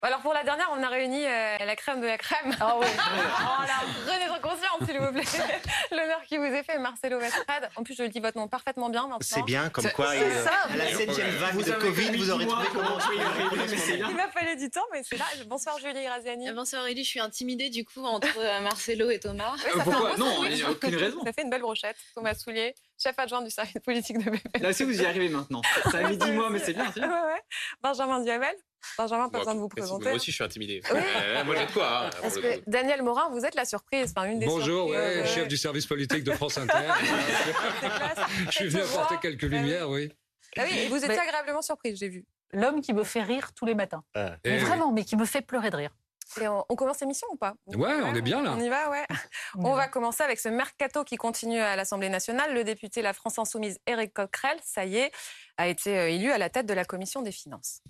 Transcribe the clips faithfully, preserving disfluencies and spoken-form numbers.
Alors pour la dernière, on a réuni euh, la crème de la crème. Ah oui. Oh là, prenez en conscience, s'il vous plaît. L'honneur qui vous est fait, Marcelo Vestrade. En plus, je le dis votre nom parfaitement bien maintenant. C'est bien, comme quoi, il, ça, à la septième vague vous de Covid, vous aurez trouvé comment jouer. Il m'a fallu du temps, mais c'est là. Bonsoir Julie Raziani. Bonsoir Élie, je suis intimidée du coup entre Marcelo et Thomas. Oui, ça Pourquoi fait Non, il n'y a aucune raison. Ça fait une belle brochette, Thomas Soulier, chef adjoint du service politique de B F M. Là aussi, vous y arrivez maintenant. Ça a mis dix mois, mais c'est bien. bien. Ouais, ouais. Benjamin Duhamel. Benjamin, pas besoin de vous présenter. Moi aussi, je suis intimidé. Oui. Euh, moi, j'ai de quoi. Hein, Est-ce que Daniel Morin, vous êtes la surprise, enfin, une des Bonjour, ouais, chef du service politique de France Inter. Je suis venu apporter quelques lumières, oui. Ah oui, et vous étiez mais... agréablement surprise, j'ai vu. L'homme qui me fait rire tous les matins. Ah. Mais vraiment, oui. mais qui me fait pleurer de rire. Et on, on commence l'émission ou pas? Ouais, ouais, on est bien là. On y va, ouais. On va commencer avec ce mercato qui continue à l'Assemblée nationale. Le député La France Insoumise, Éric Coquerel, ça y est, a été élu à la tête de la Commission des Finances.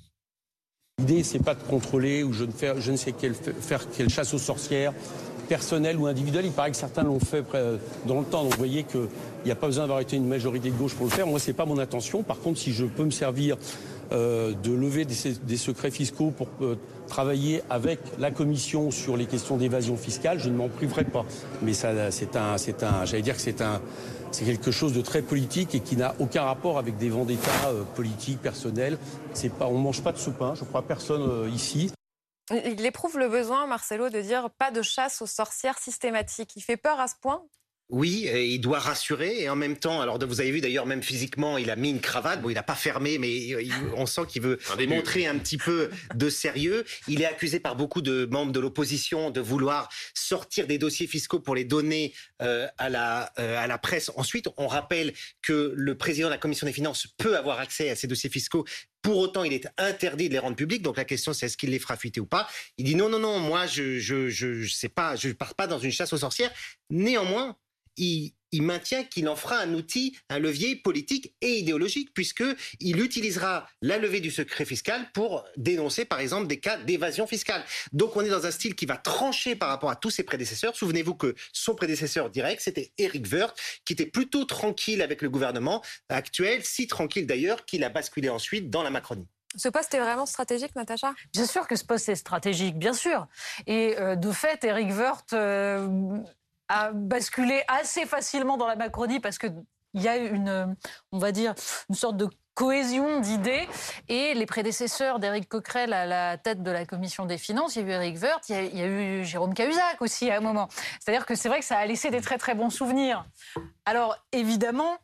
L'idée, c'est pas de contrôler ou je ne, faire, je ne sais quelle, faire quelle chasse aux sorcières, personnelle ou individuelle. Il paraît que certains l'ont fait dans le temps. Donc vous voyez qu'il n'y a pas besoin d'avoir été une majorité de gauche pour le faire. Moi, c'est pas mon intention. Par contre, si je peux me servir euh, de lever des, des secrets fiscaux pour euh, travailler avec la Commission sur les questions d'évasion fiscale, je ne m'en priverai pas. Mais ça, c'est un, c'est un, j'allais dire que c'est un, c'est quelque chose de très politique et qui n'a aucun rapport avec des vendettas euh, politiques, personnels. C'est pas, on mange pas de ce pain, je crois, personne euh, ici. Il éprouve le besoin, Marcelo, de dire pas de chasse aux sorcières systématique. Il fait peur à ce point ? Oui, et il doit rassurer et en même temps, alors vous avez vu d'ailleurs même physiquement, il a mis une cravate, bon il n'a pas fermé mais il, on sent qu'il veut un montrer un petit peu de sérieux. Il est accusé par beaucoup de membres de l'opposition de vouloir sortir des dossiers fiscaux pour les donner euh, à, la, euh, à la presse. Ensuite, on rappelle que le président de la Commission des Finances peut avoir accès à ces dossiers fiscaux. Pour autant, il est interdit de les rendre publics. Donc la question, c'est est-ce qu'il les fera fuiter ou pas? Il dit non, non, non, moi, je je, je, je sais pas, je pars pas dans une chasse aux sorcières. Néanmoins, il, il maintient qu'il en fera un outil, un levier politique et idéologique, puisqu'il utilisera la levée du secret fiscal pour dénoncer, par exemple, des cas d'évasion fiscale. Donc on est dans un style qui va trancher par rapport à tous ses prédécesseurs. Souvenez-vous que son prédécesseur direct, c'était Éric Woerth, qui était plutôt tranquille avec le gouvernement actuel, si tranquille d'ailleurs qu'il a basculé ensuite dans la Macronie. Ce poste est vraiment stratégique, Natacha? Bien sûr que ce poste est stratégique, bien sûr. Et euh, de fait, Éric Woerth... Euh... a basculé assez facilement dans la Macronie parce qu'il y a une, on va dire, une sorte de cohésion d'idées. Et les prédécesseurs d'Éric Coquerel à la tête de la Commission des Finances, il y a eu Éric Woerth, il y a, il y a eu Jérôme Cahuzac aussi à un moment. C'est-à-dire que c'est vrai que ça a laissé des très très bons souvenirs. Alors évidemment...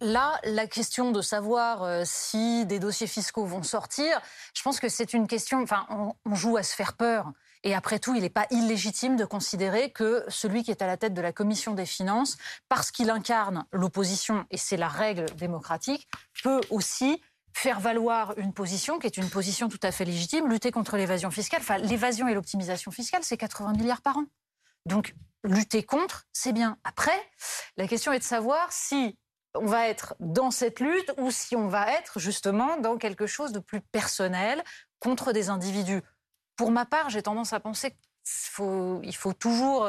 Là, la question de savoir euh, si des dossiers fiscaux vont sortir, je pense que c'est une question... Enfin, on, on joue à se faire peur. Et après tout, il n'est pas illégitime de considérer que celui qui est à la tête de la Commission des Finances, parce qu'il incarne l'opposition, et c'est la règle démocratique, peut aussi faire valoir une position qui est une position tout à fait légitime, lutter contre l'évasion fiscale. Enfin, l'évasion et l'optimisation fiscale, c'est quatre-vingts milliards par an. Donc, lutter contre, c'est bien. Après, la question est de savoir si... on va être dans cette lutte ou si on va être justement dans quelque chose de plus personnel contre des individus. Pour ma part, j'ai tendance à penser qu'il faut, il faut toujours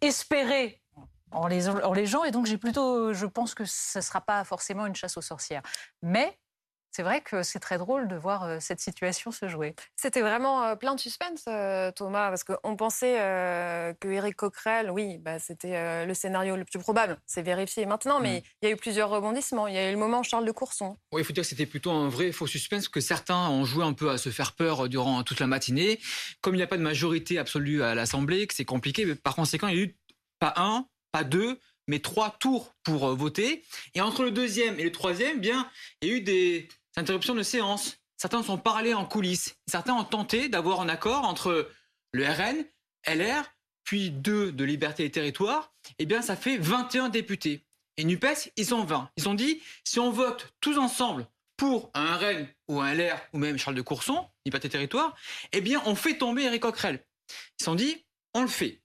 espérer en les, en les gens et donc j'ai plutôt, je pense que ce ne sera pas forcément une chasse aux sorcières. Mais... c'est vrai que c'est très drôle de voir euh, cette situation se jouer. C'était vraiment euh, plein de suspense, euh, Thomas, parce qu'on pensait euh, que Éric Coquerel, oui, bah, c'était euh, le scénario le plus probable. C'est vérifié maintenant, mais mmh. il y a eu plusieurs rebondissements. Il y a eu le moment Charles de Courson. Oui, il faut dire que c'était plutôt un vrai faux suspense, que certains ont joué un peu à se faire peur durant toute la matinée. Comme il n'y a pas de majorité absolue à l'Assemblée, que c'est compliqué, mais par conséquent, il n'y a eu pas un, pas deux, mais trois tours pour euh, voter. Et entre le deuxième et le troisième, bien, il y a eu des... interruption de séance. Certains sont parlés en coulisses. Certains ont tenté d'avoir un accord entre le R N, L R, puis deux de Liberté et Territoire. Eh bien, ça fait vingt et un députés. Et NUPES, ils sont vingt. Ils ont dit, si on vote tous ensemble pour un R N ou un L R, ou même Charles de Courson, Liberté et Territoire, eh bien, on fait tomber Éric Coquerel. Ils se sont dit, on le fait.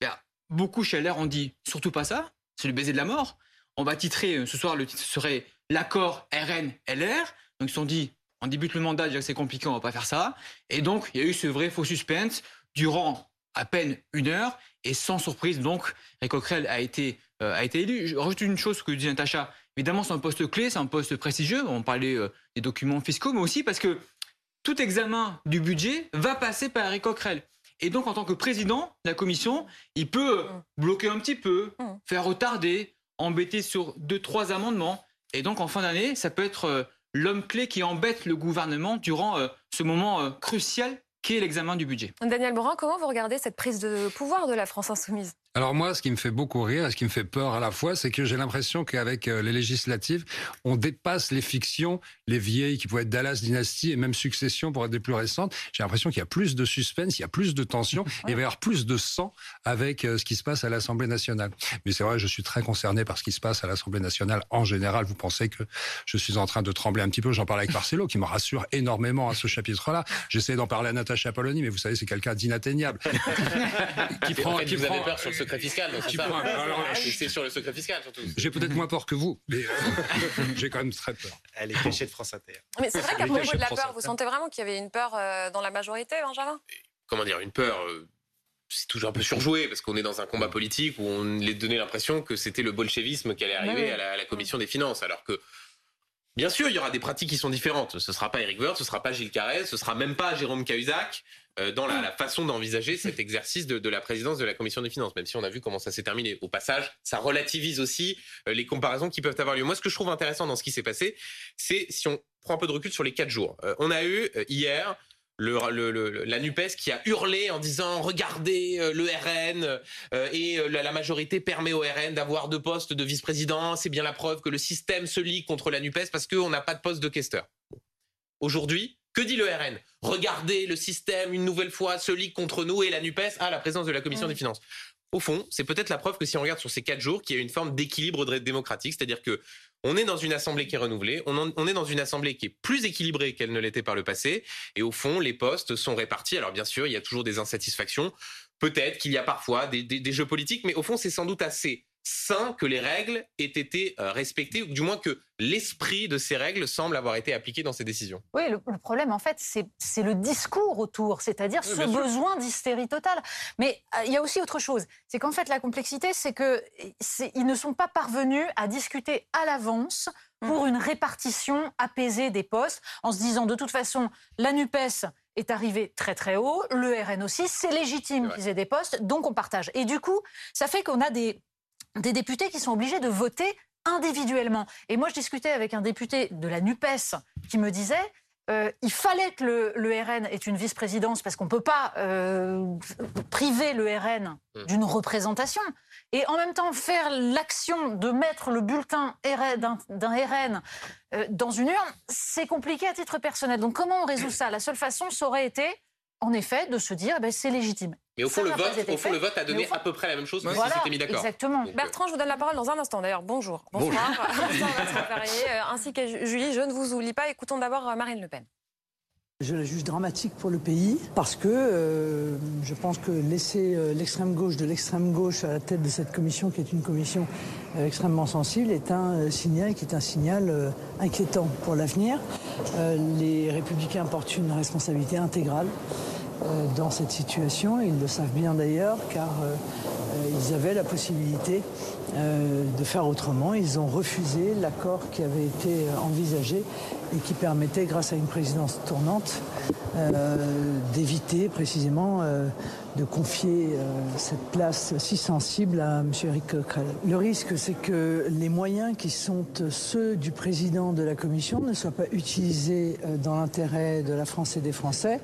Eh bien, beaucoup chez L R ont dit, surtout pas ça, c'est le baiser de la mort. On va titrer, ce soir, le titre serait l'accord R N L R. Donc ils se sont dit, on débute le mandat, déjà que c'est compliqué, on ne va pas faire ça. Et donc, il y a eu ce vrai faux suspense durant à peine une heure. Et sans surprise, donc, Éric Coquerel a été, euh, a été élu. Je rajoute une chose que disait Natacha. Évidemment, c'est un poste clé, c'est un poste prestigieux. On parlait euh, des documents fiscaux, mais aussi parce que tout examen du budget va passer par Éric Coquerel. Et donc, en tant que président de la commission, il peut mmh. bloquer un petit peu, mmh. faire retarder, embêter sur deux, trois amendements. Et donc, en fin d'année, ça peut être euh, l'homme clé qui embête le gouvernement durant euh, ce moment euh, crucial qu'est l'examen du budget. Daniel Morin, comment vous regardez cette prise de pouvoir de la France Insoumise ? Alors moi, ce qui me fait beaucoup rire et ce qui me fait peur à la fois, c'est que j'ai l'impression qu'avec les législatives, on dépasse les fictions, les vieilles qui pouvaient être Dallas Dynasty et même Succession pour être des plus récentes. J'ai l'impression qu'il y a plus de suspense, il y a plus de tension, ouais. et il va y avoir plus de sang avec ce qui se passe à l'Assemblée nationale. Mais c'est vrai, je suis très concerné par ce qui se passe à l'Assemblée nationale. En général, vous pensez que je suis en train de trembler un petit peu. J'en parle avec Marcelo, qui me rassure énormément à ce chapitre-là. J'essaie d'en parler à Natacha Polony, mais vous savez, c'est quelqu'un d'inatteignable. qui prend, en fait, qui vous prend... avez peur sur ce secret fiscal, donc c'est ça. Prends, alors, c'est sur le secret fiscal, surtout. J'ai peut-être moins peur que vous, mais euh, j'ai quand même très peur. Elle est cliché de France Inter. Mais c'est vrai qu'à propos de la peur, vous sentez vraiment qu'il y avait une peur euh, dans la majorité, Benjamin ? Comment dire, une peur euh, c'est toujours un peu surjoué, parce qu'on est dans un combat politique où on les donnait l'impression que c'était le bolchevisme qui allait arriver oui. à, la, à la Commission des Finances, alors que bien sûr, il y aura des pratiques qui sont différentes. Ce ne sera pas Éric Woerth, ce ne sera pas Gilles Carrez, ce ne sera même pas Jérôme Cahuzac euh, dans la, la façon d'envisager cet exercice de, de la présidence de la Commission des Finances, même si on a vu comment ça s'est terminé. Au passage, ça relativise aussi euh, les comparaisons qui peuvent avoir lieu. Moi, ce que je trouve intéressant dans ce qui s'est passé, c'est si on prend un peu de recul sur les quatre jours. Euh, on a eu euh, hier... Le, le, le, la NUPES qui a hurlé en disant « Regardez, euh, le R N euh, et euh, la, la majorité permet au R N d'avoir deux postes de vice-président. C'est bien la preuve que le système se lie contre la NUPES parce qu'on n'a pas de poste de questeur. » Aujourd'hui, que dit le R N ? « Regardez, le système, une nouvelle fois, se lie contre nous et la NUPES a la présence de la Commission mmh. des Finances. » Au fond, c'est peut-être la preuve que si on regarde sur ces quatre jours, qu'il y a une forme d'équilibre démocratique, c'est-à-dire que on est dans une assemblée qui est renouvelée, on, en, on est dans une assemblée qui est plus équilibrée qu'elle ne l'était par le passé, et au fond, les postes sont répartis. Alors bien sûr, il y a toujours des insatisfactions, peut-être qu'il y a parfois des, des, des jeux politiques, mais au fond, c'est sans doute assez sain que les règles aient été respectées, ou du moins que l'esprit de ces règles semble avoir été appliqué dans ces décisions. Oui, le, le problème, en fait, c'est, c'est le discours autour, c'est-à-dire oui, ce besoin d'hystérie totale. Mais euh, il y a aussi autre chose, c'est qu'en fait, la complexité, c'est qu'ils ne sont pas parvenus à discuter à l'avance pour mmh. une répartition apaisée des postes, en se disant, de toute façon, la NUPES est arrivé très très haut, le R N aussi, c'est légitime qu'ils aient des postes, donc on partage. Et du coup, ça fait qu'on a des... des députés qui sont obligés de voter individuellement. Et moi, je discutais avec un député de la NUPES qui me disait euh, il fallait que le, le R N ait une vice-présidence parce qu'on ne peut pas euh, priver le R N d'une représentation. Et en même temps, faire l'action de mettre le bulletin R N, d'un, d'un R N euh, dans une urne, c'est compliqué à titre personnel. Donc comment on résout ça ? La seule façon, ça aurait été, en effet, de se dire eh ben, c'est légitime. Mais au fond, le vote, au fond, le vote a donné fond... à peu près la même chose que voilà, si c'était mis d'accord. Exactement. Donc, Bertrand, je vous donne la parole dans un instant d'ailleurs. Bonjour. Bonjour. Bonsoir. Bertrand Périer, ainsi que Julie, je ne vous oublie pas. Écoutons d'abord Marine Le Pen. Je la juge dramatique pour le pays parce que euh, je pense que laisser euh, l'extrême gauche de l'extrême gauche à la tête de cette commission, qui est une commission euh, extrêmement sensible, est un euh, signal qui est un signal euh, inquiétant pour l'avenir. Euh, les Républicains portent une responsabilité intégrale euh, dans cette situation. Ils le savent bien d'ailleurs, car euh, ils avaient la possibilité euh, de faire autrement. Ils ont refusé l'accord qui avait été envisagé et qui permettait, grâce à une présidence tournante, euh, d'éviter précisément euh, de confier euh, cette place si sensible à M. Éric Coquerel. Le risque, c'est que les moyens qui sont ceux du président de la Commission ne soient pas utilisés dans l'intérêt de la France et des Français,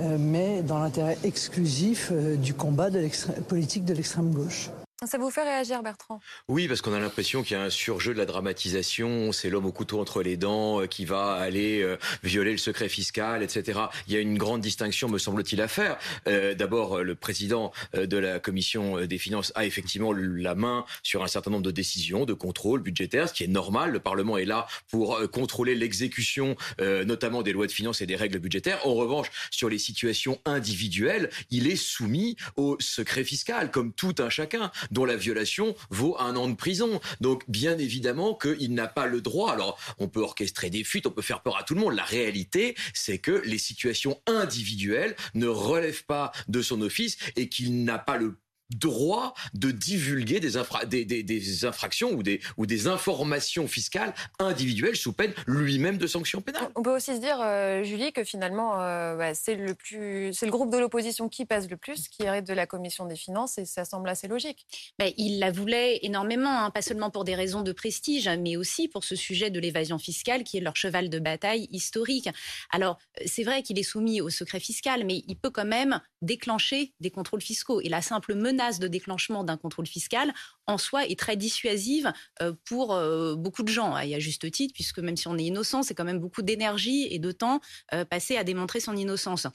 euh, mais dans l'intérêt exclusif euh, du combat de l'extrême, politique de l'extrême gauche. Ça vous fait réagir, Bertrand ? Oui, parce qu'on a l'impression qu'il y a un surjeu de la dramatisation. C'est l'homme au couteau entre les dents qui va aller euh, violer le secret fiscal, et cetera. Il y a une grande distinction, me semble-t-il, à faire. Euh, d'abord, le président de la Commission des Finances a effectivement la main sur un certain nombre de décisions, de contrôles budgétaires, ce qui est normal. Le Parlement est là pour contrôler l'exécution, euh, notamment des lois de finances et des règles budgétaires. En revanche, sur les situations individuelles, il est soumis au secret fiscal, comme tout un chacun, dont la violation vaut un an de prison. Donc, bien évidemment qu'il n'a pas le droit. Alors, on peut orchestrer des fuites, on peut faire peur à tout le monde. La réalité, c'est que les situations individuelles ne relèvent pas de son office et qu'il n'a pas le droit de divulguer des, infra- des, des, des infractions ou des, ou des informations fiscales individuelles sous peine lui-même de sanctions pénales. On peut aussi se dire, euh, Julie, que finalement, euh, bah, c'est, le plus, c'est le groupe de l'opposition qui pèse le plus, qui hérite de la Commission des Finances, et ça semble assez logique. Bah, il la voulait énormément, hein, pas seulement pour des raisons de prestige, mais aussi pour ce sujet de l'évasion fiscale qui est leur cheval de bataille historique. Alors, c'est vrai qu'il est soumis au secret fiscal, mais il peut quand même déclencher des contrôles fiscaux. Et la simple menace de déclenchement d'un contrôle fiscal en soi est très dissuasive pour beaucoup de gens, et à juste titre, puisque même si on est innocent, c'est quand même beaucoup d'énergie et de temps passé à démontrer son innocence.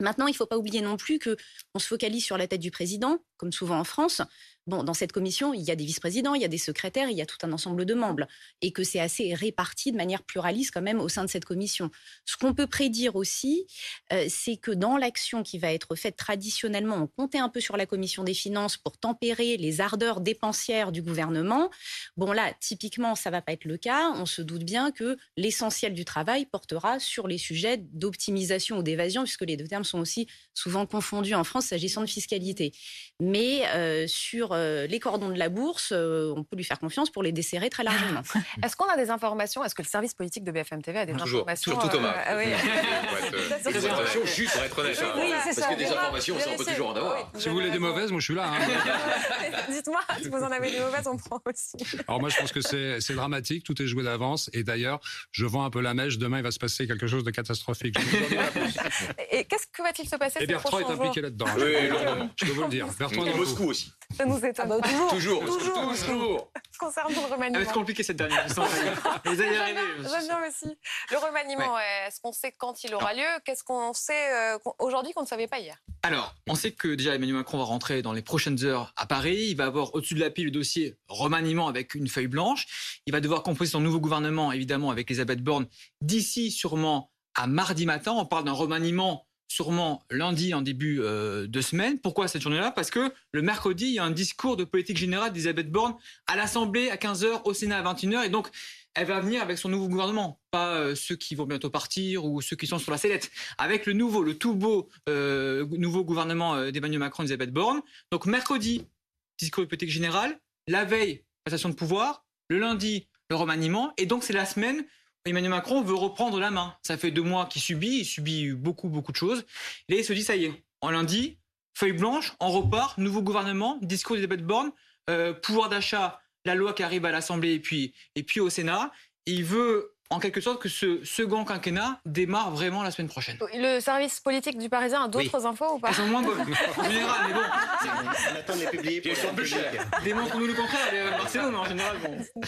Maintenant, il ne faut pas oublier non plus qu'on se focalise sur la tête du président, comme souvent en France. Bon, dans cette commission, il y a des vice-présidents, il y a des secrétaires, il y a tout un ensemble de membres, et que c'est assez réparti de manière pluraliste quand même au sein de cette commission. Ce qu'on peut prédire aussi, euh, c'est que dans l'action qui va être faite traditionnellement, on comptait un peu sur la commission des finances pour tempérer les ardeurs dépensières du gouvernement. Bon là, typiquement, ça ne va pas être le cas. On se doute bien que l'essentiel du travail portera sur les sujets d'optimisation ou d'évasion, puisque les deux termes sont aussi souvent confondus en France s'agissant de fiscalité. Mais euh, sur euh, les cordons de la bourse, euh, on peut lui faire confiance pour les desserrer très largement. Est-ce qu'on a des informations ? Est-ce que le service politique de B F M T V a des toujours, informations Toujours, surtout Thomas. Euh, euh, oui. Des euh, informations juste pour être honnête. Oui, hein, parce ça, que des là, informations, ça, on peut toujours en avoir. Oui, si vous voulez des mauvaises, moi je suis là. Hein. Dites-moi, si vous en avez des mauvaises, on prend aussi. Alors moi je pense que c'est, c'est dramatique, tout est joué d'avance. Et d'ailleurs, je vends un peu la mèche, demain il va se passer quelque chose de catastrophique. Et qu'est-ce que va-t-il se passer ? Et Bertrand est impliqué là-dedans. Oui, je peux vous le dire. Bertrand et Moscou aussi. Ça nous étonne. Ah bah, toujours, toujours, toujours, toujours, toujours. Concernant le remaniement. Elle est compliquée cette dernière. Vous allez arriver. J'aime bien aussi. Le remaniement, ouais. Est-ce qu'on sait quand il aura non. lieu ? Qu'est-ce qu'on sait euh, aujourd'hui qu'on ne savait pas hier ? Alors, on sait que déjà Emmanuel Macron va rentrer dans les prochaines heures à Paris. Il va avoir au-dessus de la pile le dossier remaniement avec une feuille blanche. Il va devoir composer son nouveau gouvernement, évidemment, avec Elisabeth Borne d'ici sûrement à mardi matin. On parle d'un remaniement sûrement lundi en début euh, de semaine. Pourquoi cette journée-là ? Parce que le mercredi, il y a un discours de politique générale d'Elisabeth Borne à l'Assemblée à quinze heures, au Sénat à vingt et une heures. Et donc, elle va venir avec son nouveau gouvernement. Pas euh, ceux qui vont bientôt partir ou ceux qui sont sur la sellette. Avec le nouveau, le tout beau euh, nouveau gouvernement euh, d'Emmanuel Macron et d'Elisabeth Borne. Donc, mercredi, discours de politique générale. La veille, passation de pouvoir. Le lundi, le remaniement. Et donc, c'est la semaine Emmanuel Macron veut reprendre la main. Ça fait deux mois qu'il subit, il subit beaucoup, beaucoup de choses. Et là, il se dit, ça y est, en lundi, feuille blanche, on repart, nouveau gouvernement, discours d'Elisabeth Borne, euh, pouvoir d'achat, la loi qui arrive à l'Assemblée et puis, et puis au Sénat. Et il veut, en quelque sorte, que ce second quinquennat démarre vraiment la semaine prochaine. Le service politique du Parisien a d'autres oui. infos ou pas ? Elles sont moins bonnes, en général, mais bon. On attend de les publier pour les plus chers. Démontrons-nous le contraire, les Marcelo, mais en général, bon.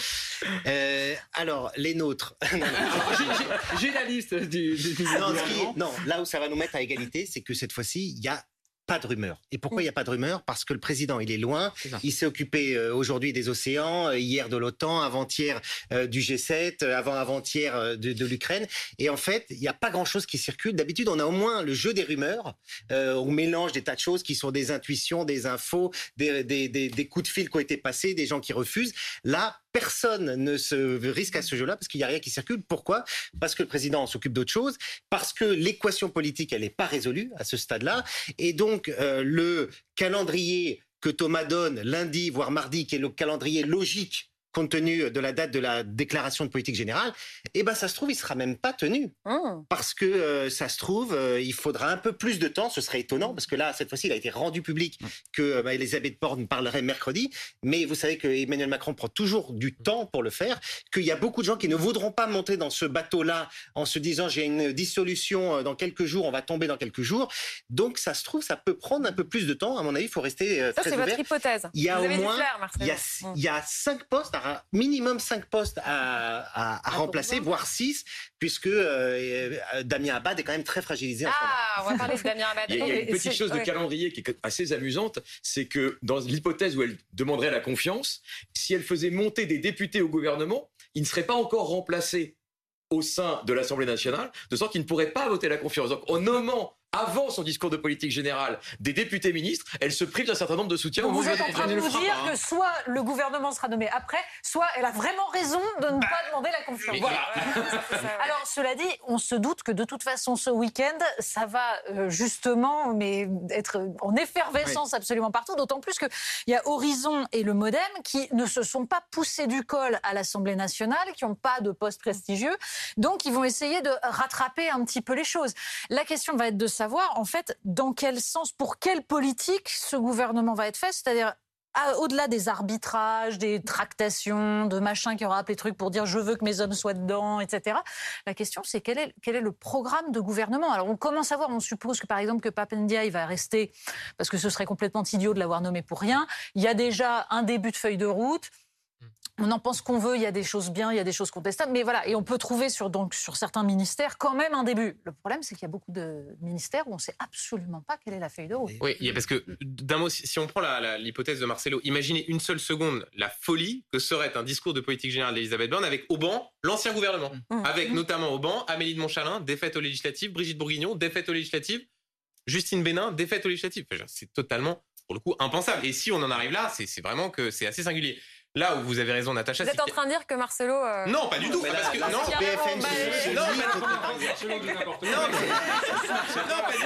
Euh, alors, les nôtres. j'ai, j'ai, j'ai la liste du... du, du non, qui, non, là où ça va nous mettre à égalité, c'est que cette fois-ci, il y a pas de rumeur. Et pourquoi il n'y a pas de rumeur ? Parce que le président, il est loin. Il s'est occupé aujourd'hui des océans, hier de l'OTAN, avant-hier du G sept, avant-avant-hier de, de l'Ukraine. Et en fait, il n'y a pas grand-chose qui circule. D'habitude, on a au moins le jeu des rumeurs. Euh, on mélange des tas de choses qui sont des intuitions, des infos, des, des, des, des coups de fil qui ont été passés, des gens qui refusent. Là, personne ne se risque à ce jeu-là parce qu'il n'y a rien qui circule. Pourquoi ? Parce que le président s'occupe d'autre chose, parce que l'équation politique, elle n'est pas résolue à ce stade-là. Et donc, euh, le calendrier que Thomas donne lundi, voire mardi, qui est le calendrier logique compte tenu de la date de la déclaration de politique générale, eh ben ça se trouve, il ne sera même pas tenu. Oh. Parce que euh, ça se trouve, euh, il faudra un peu plus de temps, ce serait étonnant, parce que là, cette fois-ci, il a été rendu public que euh, bah, Elisabeth Borne parlerait mercredi, mais vous savez que Emmanuel Macron prend toujours du temps pour le faire, qu'il y a beaucoup de gens qui ne voudront pas monter dans ce bateau-là en se disant, j'ai une dissolution dans quelques jours, on va tomber dans quelques jours. Donc, ça se trouve, ça peut prendre un peu plus de temps. À mon avis, il faut rester euh, ça, très ouvert. Ça, c'est votre hypothèse. Il y a vous au moins, il y a, mmh. il y a cinq postes à minimum cinq postes à, à, à ah, remplacer, voire six, puisque euh, Damien Abad est quand même très fragilisé. En ah, on va parler de Damien Abad. Il y a, il y a une petite chose de ouais. calendrier qui est assez amusante, c'est que dans l'hypothèse où elle demanderait la confiance, si elle faisait monter des députés au gouvernement, ils ne seraient pas encore remplacés au sein de l'Assemblée nationale, de sorte qu'ils ne pourraient pas voter la confiance. Donc, en nommant avant son discours de politique générale des députés ministres, elle se prive d'un certain nombre de soutiens. Donc au vous êtes en train de nous dire que soit le gouvernement sera nommé après, soit elle a vraiment raison de ne bah, pas demander la confiance. Voilà. Alors cela dit, on se doute que de toute façon ce week-end, ça va euh, justement mais être en effervescence oui. absolument partout, d'autant plus qu'il y a Horizon et le Modem qui ne se sont pas poussés du col à l'Assemblée nationale, qui n'ont pas de poste prestigieux, donc ils vont essayer de rattraper un petit peu les choses. La question va être de savoir en fait dans quel sens, pour quelle politique ce gouvernement va être fait, c'est-à-dire au-delà des arbitrages, des tractations, de machins qui aura appelé trucs pour dire je veux que mes hommes soient dedans, et cetera. La question c'est quel est, quel est le programme de gouvernement. Alors on commence à voir, on suppose que par exemple que Pap Ndiaye va rester parce que ce serait complètement idiot de l'avoir nommé pour rien. Il y a déjà un début de feuille de route. On en pense qu'on veut, il y a des choses bien, il y a des choses contestables, mais voilà, et on peut trouver sur, donc, sur certains ministères quand même un début. Le problème, c'est qu'il y a beaucoup de ministères où on ne sait absolument pas quelle est la feuille de route. Oui, parce que, d'un mot, si on prend la, la, l'hypothèse de Marcelo, imaginez une seule seconde la folie que serait un discours de politique générale d'Elisabeth Borne avec au banc l'ancien gouvernement, mmh. avec mmh. notamment au banc Amélie de Montchalin, défaite aux législatives, Brigitte Bourguignon, défaite aux législatives, Justine Bénin, défaite aux législatives. Enfin, c'est totalement, pour le coup, impensable. Et si on en arrive là, c'est, c'est vraiment que c'est assez singulier. Là où vous avez raison, Natacha... Vous êtes en train de dire que Marcelo... Euh... Non, pas du tout, parce que... Non, B F M, c'est... Non, pas du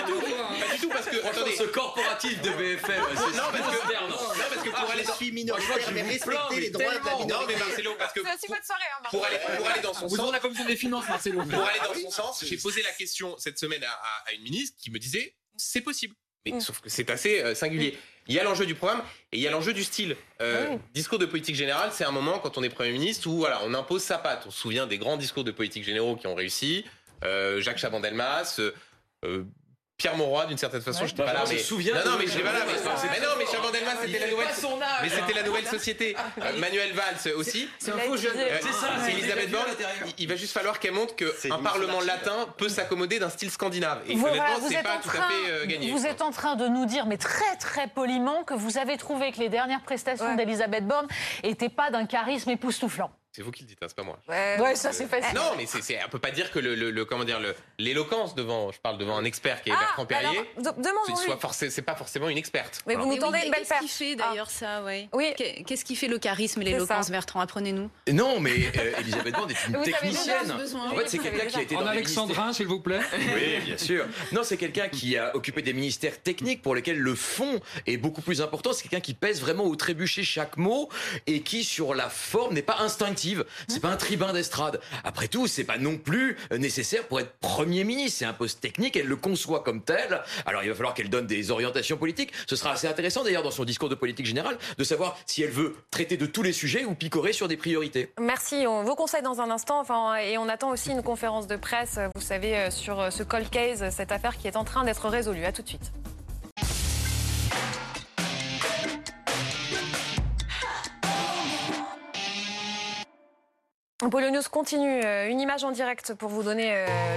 tout, pas du tout, parce que... Attendez, ce corporatif de B F M... Non, parce que... Non, parce que pour aller... Je suis minoritaire, mais respecter les droits de la minorité... Non, mais Marcelo, parce que... C'est votre soirée, hein, Marcelo. Pour aller dans son sens... Vous avez la Commission des Finances, Marcelo. Pour aller dans son sens, j'ai posé la question cette semaine à une ministre qui me disait, c'est possible. Mais mmh. sauf que c'est assez euh, singulier. Il y a l'enjeu du programme et il y a l'enjeu du style. Euh, mmh. Discours de politique générale, c'est un moment quand on est Premier ministre où voilà, on impose sa patte. On se souvient des grands discours de politique généraux qui ont réussi. Euh, Jacques Chaban-Delmas, euh, euh, Pierre Mauroy, d'une certaine façon, ouais, je n'étais bah, pas là. Je mais... me souviens. Non, non, mais je n'étais pas là. Mais, mais non, mais Chaban-Delmas, c'était la nouvelle. Âge, mais c'était la nouvelle société. euh, Manuel Valls aussi. C'est, c'est, c'est un faux jeune. Euh, c'est ça. C'est Elisabeth Borne. Il va juste falloir qu'elle montre qu'un parlement latin peut s'accommoder d'un style scandinave. Et honnêtement, c'est pas tout à fait gagné. Vous êtes en train de nous dire, mais très très poliment, que vous avez trouvé que les dernières prestations d'Elisabeth Borne n'étaient pas d'un charisme époustouflant. C'est vous qui le dites, hein, c'est pas moi. Ouais, ouais ça c'est facile. Non, mais c'est, c'est, on peut pas dire que le, le, le comment dire, le, l'éloquence devant, je parle devant un expert qui est ah, Bertrand Périer. Demandons-lui. C'est, c'est pas forcément une experte. Mais alors, vous nous tendez oui, une belle paire. Qu'est-ce qui fait d'ailleurs ah. ça, ouais. Oui. Qu'est-ce qui fait le charisme et l'éloquence, Bertrand ? Apprenez-nous. Non, mais euh, Elisabeth Borne est une vous technicienne. En fait, c'est quelqu'un qui a été dans en alexandrin, s'il vous plaît. Oui, bien sûr. Non, c'est quelqu'un qui a occupé des ministères techniques pour lesquels le fond est beaucoup plus important. C'est quelqu'un qui pèse vraiment au trébuchet chaque mot et qui, sur la forme, n'est pas instinctif. C'est pas un tribun d'estrade. Après tout, c'est pas non plus nécessaire pour être Premier ministre. C'est un poste technique, elle le conçoit comme tel. Alors il va falloir qu'elle donne des orientations politiques. Ce sera assez intéressant d'ailleurs dans son discours de politique générale de savoir si elle veut traiter de tous les sujets ou picorer sur des priorités. Merci, on vous conseille dans un instant. Enfin, et on attend aussi une conférence de presse, vous savez, sur ce cold case, cette affaire qui est en train d'être résolue. À tout de suite. Pôle News continue. Une image en direct pour vous donner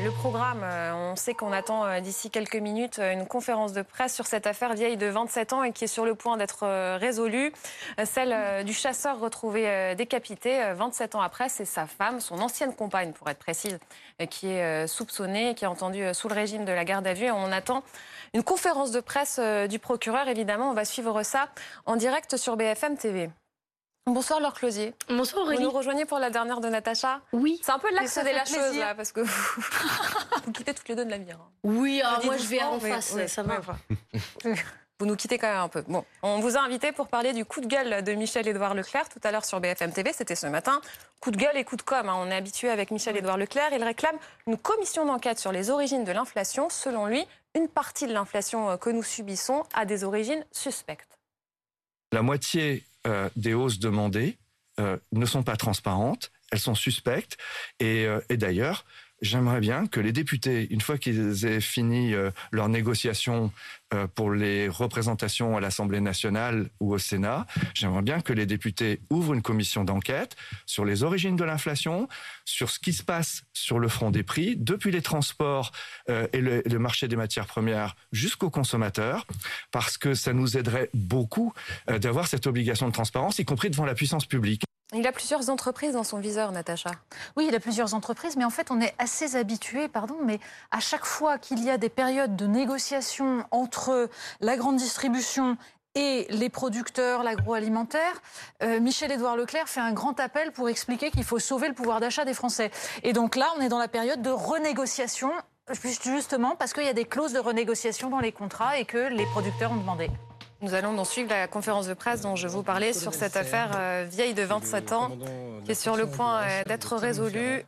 le programme. On sait qu'on attend d'ici quelques minutes une conférence de presse sur cette affaire vieille de vingt-sept ans et qui est sur le point d'être résolue. Celle du chasseur retrouvé décapité vingt-sept ans après. C'est sa femme, son ancienne compagne pour être précise, qui est soupçonnée, qui est entendue sous le régime de la garde à vue. On attend une conférence de presse du procureur. Évidemment, on va suivre ça en direct sur B F M T V. Bonsoir Laure Closier. Bonsoir Aurélie. Vous nous rejoignez pour la dernière de Natacha ? Oui. C'est un peu l'axe de la chose là, parce que vous, vous quittez toutes les deux de la mire. Hein. Oui, ah, moi je vais en face, oui, ça va. Ouais. Vous nous quittez quand même un peu. Bon, on vous a invité pour parler du coup de gueule de Michel-Édouard Leclerc tout à l'heure sur B F M T V, c'était ce matin. Coup de gueule et coup de com', hein. On est habitué avec Michel-Édouard Leclerc. Il réclame une commission d'enquête sur les origines de l'inflation. Selon lui, une partie de l'inflation que nous subissons a des origines suspectes. La moitié... Euh, des hausses demandées euh, ne sont pas transparentes, elles sont suspectes. Et, euh, et d'ailleurs, j'aimerais bien que les députés, une fois qu'ils aient fini euh, leurs négociations euh, pour les représentations à l'Assemblée nationale ou au Sénat, j'aimerais bien que les députés ouvrent une commission d'enquête sur les origines de l'inflation, sur ce qui se passe sur le front des prix, depuis les transports euh, et le, le marché des matières premières jusqu'aux consommateurs, parce que ça nous aiderait beaucoup euh, d'avoir cette obligation de transparence, y compris devant la puissance publique. Il a plusieurs entreprises dans son viseur, Natacha. Oui, il a plusieurs entreprises, mais en fait, on est assez habitué, pardon, mais à chaque fois qu'il y a des périodes de négociation entre la grande distribution et les producteurs, l'agroalimentaire, euh, Michel-Édouard Leclerc fait un grand appel pour expliquer qu'il faut sauver le pouvoir d'achat des Français. Et donc là, on est dans la période de renégociation, justement parce qu'il y a des clauses de renégociation dans les contrats et que les producteurs ont demandé. Nous allons donc suivre la conférence de presse dont je vous parlais sur cette affaire euh, vieille de vingt-sept ans qui est sur le point euh, d'être résolue.